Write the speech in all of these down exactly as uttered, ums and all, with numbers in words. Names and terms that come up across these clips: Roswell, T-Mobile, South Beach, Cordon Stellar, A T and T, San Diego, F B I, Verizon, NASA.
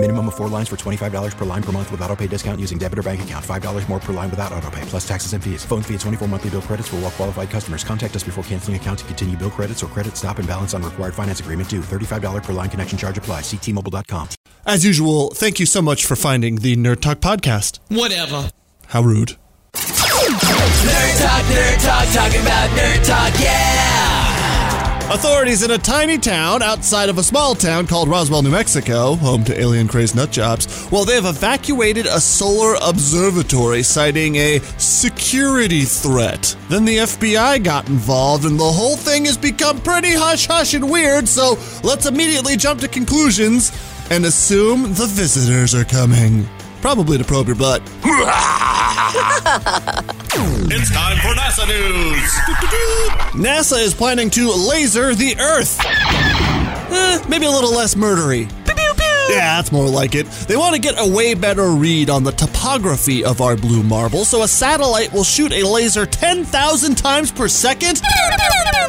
Minimum of four lines for twenty-five dollars per line per month with auto pay discount using debit or bank account. five dollars more per line without auto pay, plus taxes and fees. Phone fee at twenty-four monthly bill credits for well qualified customers. Contact us before canceling account to continue bill credits or credit stop and balance on required finance agreement due. thirty-five dollars per line connection charge applies. See T Mobile dot com. As usual, thank you so much for finding the Nerd Talk podcast. Whatever. How rude. Nerd Talk, Nerd Talk, talking about Nerd Talk, yeah! Authorities in a tiny town outside of a small town called Roswell, New Mexico, home to alien-crazed nutjobs, well, they have evacuated a solar observatory citing a security threat. Then the F B I got involved, and the whole thing has become pretty hush-hush and weird, so let's immediately jump to conclusions and assume the visitors are coming. Probably to probe your butt. It's time for NASA news. NASA is planning to laser the Earth. Eh, maybe a little less murdery. Yeah, that's more like it. They want to get a way better read on the topography of our blue marble, so a satellite will shoot a laser ten thousand times per second?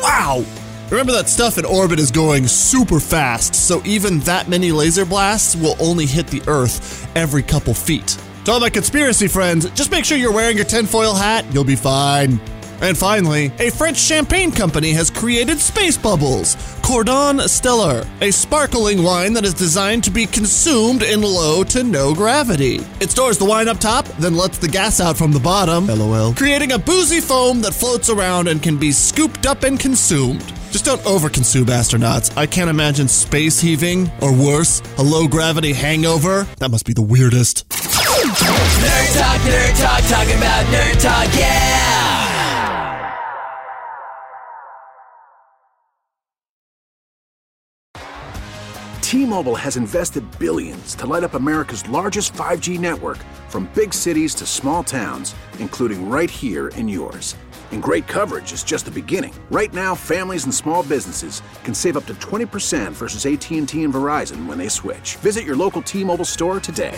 Wow! Remember that stuff in orbit is going super fast, so even that many laser blasts will only hit the Earth every couple feet. To all my conspiracy friends, just make sure you're wearing your tinfoil hat, you'll be fine. And finally, a French champagne company has created space bubbles, Cordon Stellar, a sparkling wine that is designed to be consumed in low to no gravity. It stores the wine up top, then lets the gas out from the bottom, LOL, creating a boozy foam that floats around and can be scooped up and consumed. Just don't overconsume, astronauts. I can't imagine space heaving, or worse, a low-gravity hangover. That must be the weirdest. Nerd Talk, Nerd Talk, talking about Nerd Talk, yeah! T-Mobile has invested billions to light up America's largest five G network, from big cities to small towns, including right here in yours. And great coverage is just the beginning. Right now, families and small businesses can save up to twenty percent versus A T and T and Verizon when they switch. Visit your local T-Mobile store today.